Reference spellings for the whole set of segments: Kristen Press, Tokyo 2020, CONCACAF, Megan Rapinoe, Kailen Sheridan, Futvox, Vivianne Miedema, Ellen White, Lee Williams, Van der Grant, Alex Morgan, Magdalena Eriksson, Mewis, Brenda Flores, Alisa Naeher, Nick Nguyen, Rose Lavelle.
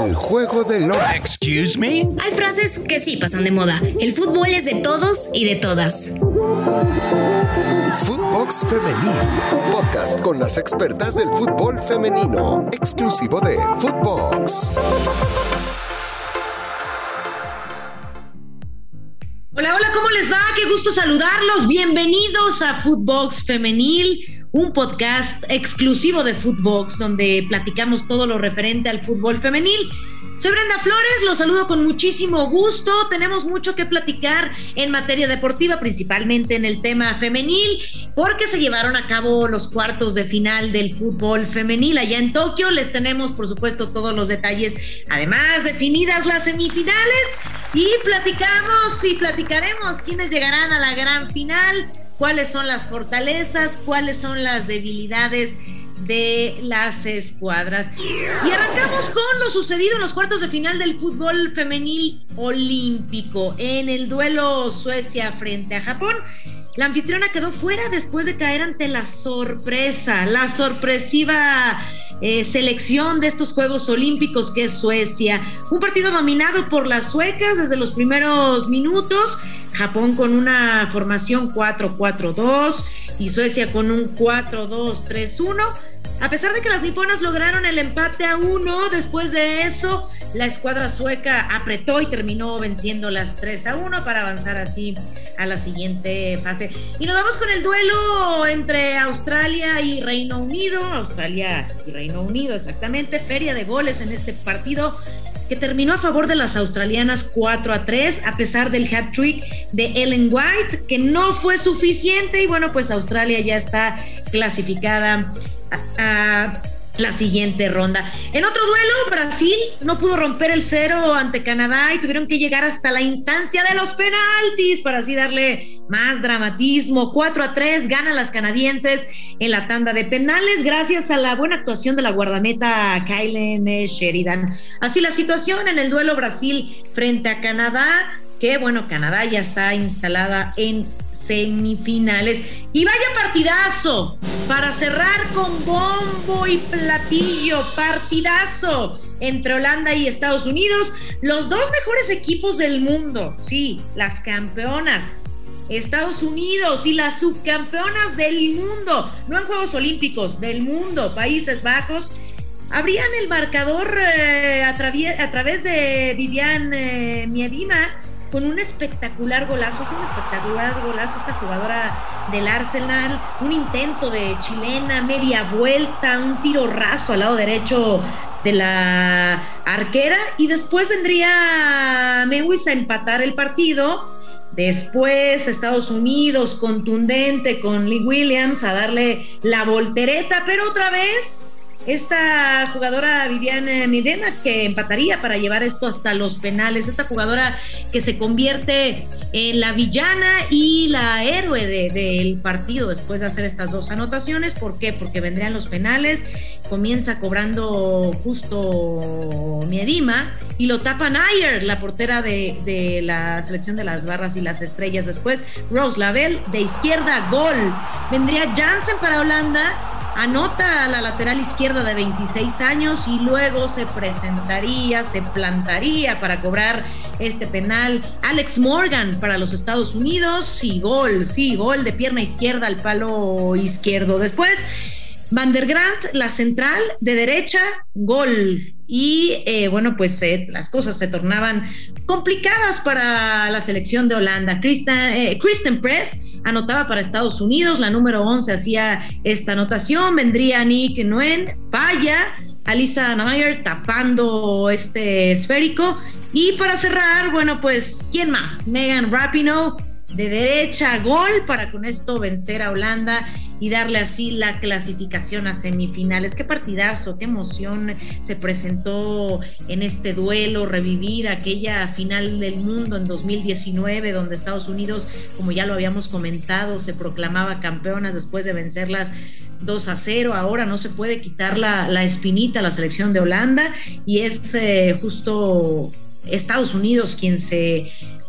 El juego del hombre. Excuse me. Hay frases que sí pasan de moda. El fútbol es de todos y de todas. Futvox Femenil, un podcast con las expertas del fútbol femenino, exclusivo de Futvox. Hola, hola, ¿cómo les va? Qué gusto saludarlos. Bienvenidos a Futvox Femenil, un podcast exclusivo de Futvox, donde platicamos todo lo referente al fútbol femenil. Soy Brenda Flores, los saludo con muchísimo gusto. Tenemos mucho que platicar en materia deportiva, principalmente en el tema femenil, porque se llevaron a cabo los cuartos de final del fútbol femenil allá en Tokio. Les tenemos, por supuesto, todos los detalles. Además, definidas las semifinales y platicaremos quiénes llegarán a la gran final, cuáles son las fortalezas, cuáles son las debilidades de las escuadras. Y arrancamos con lo sucedido en los cuartos de final del fútbol femenil olímpico. En el duelo Suecia frente a Japón, la anfitriona quedó fuera después de caer ante la sorpresiva selección de estos Juegos Olímpicos que es Suecia. Un partido dominado por las suecas desde los primeros minutos. Japón con una formación 4-4-2 y Suecia con un 4-2-3-1. A pesar de que las niponas lograron el empate a 1, después de eso la escuadra sueca apretó y terminó venciendo las 3-1 para avanzar así a la siguiente fase. Y nos vamos con el duelo entre Australia y Reino Unido, exactamente, feria de goles en este partido que terminó a favor de las australianas 4-3, a pesar del hat-trick de Ellen White, que no fue suficiente, y bueno, pues Australia ya está clasificada a la siguiente ronda. En otro duelo, Brasil no pudo romper el cero ante Canadá y tuvieron que llegar hasta la instancia de los penaltis para así darle más dramatismo. 4-3 ganan las canadienses en la tanda de penales gracias a la buena actuación de la guardameta Kailen Sheridan. Así la situación en el duelo Brasil frente a Canadá, que bueno, Canadá ya está instalada en semifinales. Y vaya partidazo para cerrar con bombo y platillo, partidazo entre Holanda y Estados Unidos, los dos mejores equipos del mundo, sí, las campeonas Estados Unidos y las subcampeonas del mundo, no en Juegos Olímpicos, del mundo, Países Bajos. Abrían el marcador a través de Vivianne Miedema con un espectacular golazo. Esta jugadora del Arsenal, un intento de chilena, media vuelta, un tiro raso al lado derecho de la arquera, y después vendría Mewis a empatar el partido. Después Estados Unidos, contundente con Lee Williams, a darle la voltereta, pero otra vez esta jugadora Vivianne Miedema, que empataría para llevar esto hasta los penales, esta jugadora que se convierte en la villana y la héroe del partido después de hacer estas dos anotaciones. ¿Por qué? Porque vendrían los penales, comienza cobrando justo Miedema y lo tapa Naeher, la portera de la selección de las Barras y las Estrellas. Después Rose Lavelle de izquierda, gol. Vendría Jansen para Holanda, anota a la lateral izquierda de 26 años y luego se plantaría para cobrar este penal Alex Morgan para los Estados Unidos, y gol, sí, gol de pierna izquierda al palo izquierdo. Después Van der Grant, la central de derecha, gol. Y las cosas se tornaban complicadas para la selección de Holanda. Kristen Press anotaba para Estados Unidos, la número 11 hacía esta anotación. Vendría Nick Nguyen, falla, Alisa Naeher tapando este esférico. Y para cerrar, ¿quién más? Megan Rapinoe de derecha, gol, para con esto vencer a Holanda y darle así la clasificación a semifinales. Qué partidazo, qué emoción se presentó en este duelo, revivir aquella final del mundo en 2019, donde Estados Unidos, como ya lo habíamos comentado, se proclamaba campeonas después de vencerlas 2-0. Ahora no se puede quitar la espinita a la selección de Holanda, y es justo Estados Unidos quien se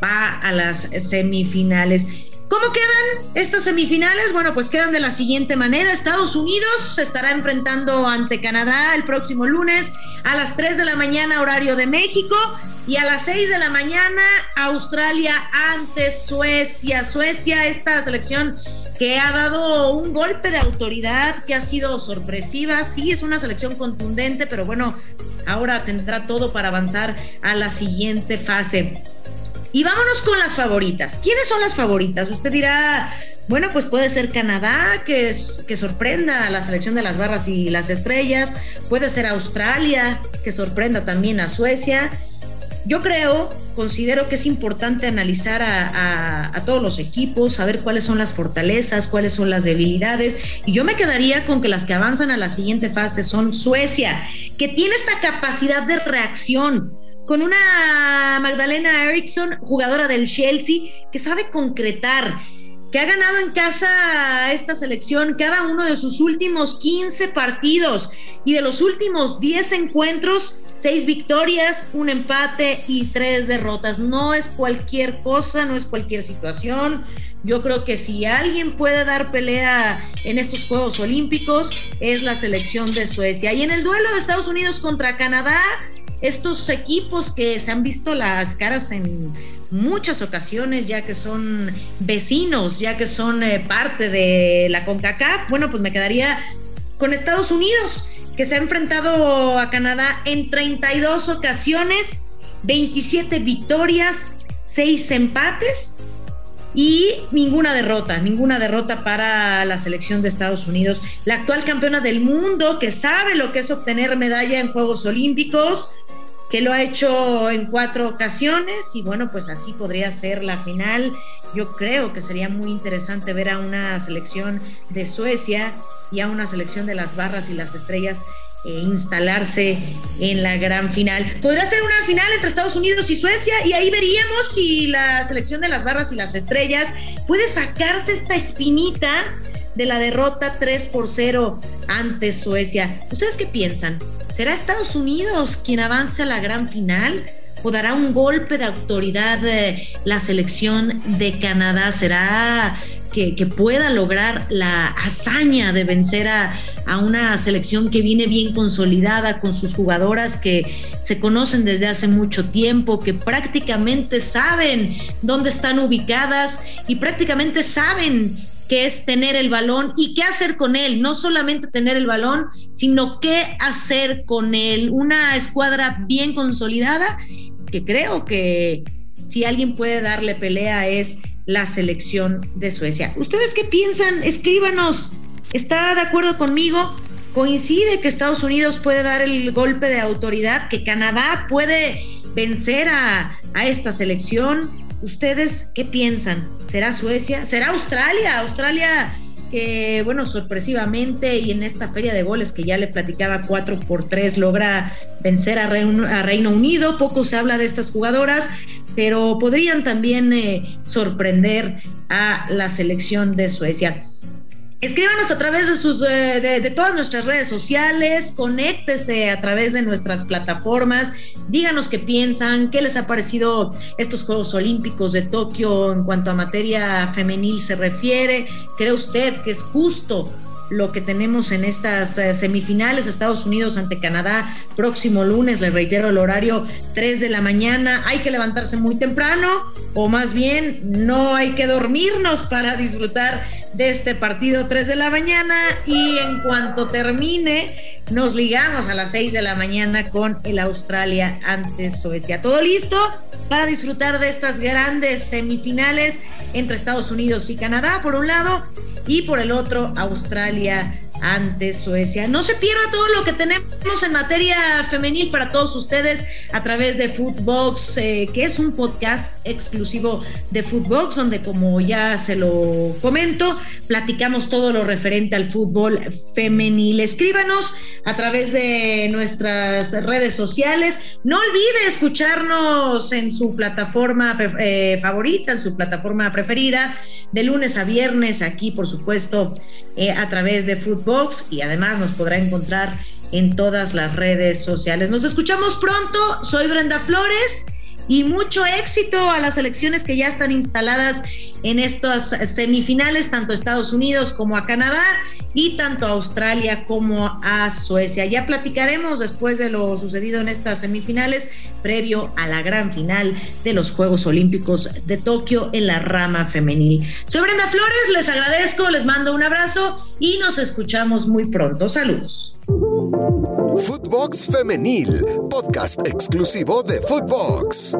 va a las semifinales. ¿Cómo quedan estas semifinales? Bueno, pues quedan de la siguiente manera. Estados Unidos se estará enfrentando ante Canadá el próximo lunes a las 3 de la mañana horario de México, y a las 6 de la mañana Australia ante Suecia. Suecia, esta selección que ha dado un golpe de autoridad, que ha sido sorpresiva. Sí, es una selección contundente, pero bueno, ahora tendrá todo para avanzar a la siguiente fase. Y vámonos con las favoritas. ¿Quiénes son las favoritas? Usted dirá, bueno, pues puede ser Canadá, que sorprenda a la selección de las barras y las estrellas. Puede ser Australia, que sorprenda también a Suecia. Yo considero que es importante analizar a todos los equipos, saber cuáles son las fortalezas, cuáles son las debilidades, y yo me quedaría con que las que avanzan a la siguiente fase son Suecia, que tiene esta capacidad de reacción, con una Magdalena Eriksson, jugadora del Chelsea, que sabe concretar, que ha ganado en casa esta selección cada uno de sus últimos 15 partidos, y de los últimos 10 encuentros, 6 victorias, un empate y 3 derrotas. No es cualquier cosa, no es cualquier situación. Yo creo que si alguien puede dar pelea en estos Juegos Olímpicos es la selección de Suecia. Y en el duelo de Estados Unidos contra Canadá, estos equipos que se han visto las caras en muchas ocasiones, ya que son vecinos, ya que son parte de la CONCACAF, bueno, pues me quedaría con Estados Unidos, que se ha enfrentado a Canadá en 32 ocasiones, 27 victorias, 6 empates y ninguna derrota para la selección de Estados Unidos, la actual campeona del mundo, que sabe lo que es obtener medalla en Juegos Olímpicos, que lo ha hecho en 4 ocasiones, y bueno, pues así podría ser la final. Yo creo que sería muy interesante ver a una selección de Suecia y a una selección de las barras y las estrellas instalarse en la gran final. Podría ser una final entre Estados Unidos y Suecia, y ahí veríamos si la selección de las barras y las estrellas puede sacarse esta espinita de la derrota 3-0 ante Suecia. ¿Ustedes qué piensan? ¿Será Estados Unidos quien avance a la gran final? ¿O dará un golpe de autoridad la selección de Canadá? ¿Será que pueda lograr la hazaña de vencer a una selección que viene bien consolidada, con sus jugadoras que se conocen desde hace mucho tiempo, que prácticamente saben dónde están ubicadas y prácticamente saben qué es tener el balón y qué hacer con él? No solamente tener el balón, sino qué hacer con él. Una escuadra bien consolidada, que creo que si alguien puede darle pelea es la selección de Suecia. ¿Ustedes qué piensan? Escríbanos. ¿Está de acuerdo conmigo? ¿Coincide que Estados Unidos puede dar el golpe de autoridad? ¿Que Canadá puede vencer a esta selección? ¿Ustedes qué piensan? ¿Será Suecia? ¿Será Australia? Australia que, bueno, sorpresivamente y en esta feria de goles que ya le platicaba, 4-3, logra vencer a Reino Unido. Poco se habla de estas jugadoras, pero podrían también sorprender a la selección de Suecia. Escríbanos a través de todas nuestras redes sociales, conéctese a través de nuestras plataformas, díganos qué piensan, qué les ha parecido estos Juegos Olímpicos de Tokio en cuanto a materia femenil se refiere. ¿Cree usted que es justo lo que tenemos en estas semifinales? Estados Unidos ante Canadá, próximo lunes, les reitero el horario, 3 de la mañana. ¿Hay que levantarse muy temprano, o más bien no hay que dormirnos para disfrutar de este partido? 3 de la mañana, y en cuanto termine nos ligamos a las 6 de la mañana con el Australia ante Suecia. Todo listo para disfrutar de estas grandes semifinales entre Estados Unidos y Canadá por un lado, y por el otro Australia ante Suecia. No se pierda todo lo que tenemos en materia femenil para todos ustedes a través de Futvox, que es un podcast exclusivo de Futvox, donde, como ya se lo comento, platicamos todo lo referente al fútbol femenil. Escríbanos a través de nuestras redes sociales. No olvide escucharnos en su plataforma favorita, en su plataforma preferida, de lunes a viernes aquí, por supuesto, a través de Futvox. Y además nos podrá encontrar en todas las redes sociales. Nos escuchamos pronto. Soy Brenda Flores, y mucho éxito a las selecciones que ya están instaladas en estas semifinales, tanto a Estados Unidos como a Canadá y tanto a Australia como a Suecia. Ya platicaremos después de lo sucedido en estas semifinales, previo a la gran final de los Juegos Olímpicos de Tokio en la rama femenil. Soy Brenda Flores, les agradezco, les mando un abrazo y nos escuchamos muy pronto. Saludos. Futvox Femenil, podcast exclusivo de Futvox.